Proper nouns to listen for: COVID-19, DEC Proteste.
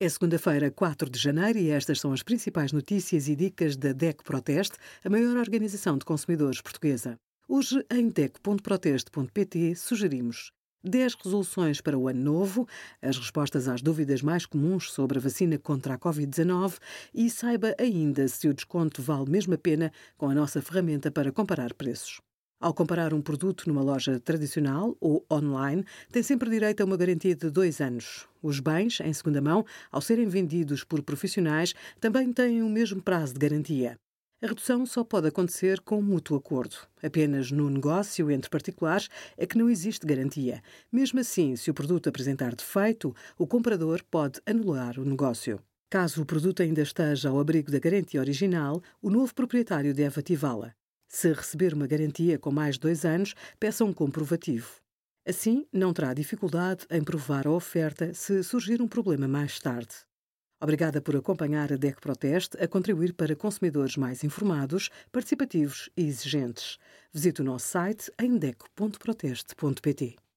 É segunda-feira, 4 de janeiro, e estas são as principais notícias e dicas da DEC Proteste, a maior organização de consumidores portuguesa. Hoje, em dec.proteste.pt, sugerimos 10 resoluções para o ano novo, as respostas às dúvidas mais comuns sobre a vacina contra a Covid-19 e saiba ainda se o desconto vale mesmo a pena com a nossa ferramenta para comparar preços. Ao comparar um produto numa loja tradicional ou online, tem sempre direito a uma garantia de 2 anos. Os bens, em segunda mão, ao serem vendidos por profissionais, também têm o mesmo prazo de garantia. A redução só pode acontecer com mútuo acordo. Apenas no negócio entre particulares é que não existe garantia. Mesmo assim, se o produto apresentar defeito, o comprador pode anular o negócio. Caso o produto ainda esteja ao abrigo da garantia original, o novo proprietário deve ativá-la. Se receber uma garantia com mais 2 anos, peça um comprovativo. Assim, não terá dificuldade em provar a oferta se surgir um problema mais tarde. Obrigada por acompanhar a DEC Proteste a contribuir para consumidores mais informados, participativos e exigentes. Visite o nosso site em dec.proteste.pt.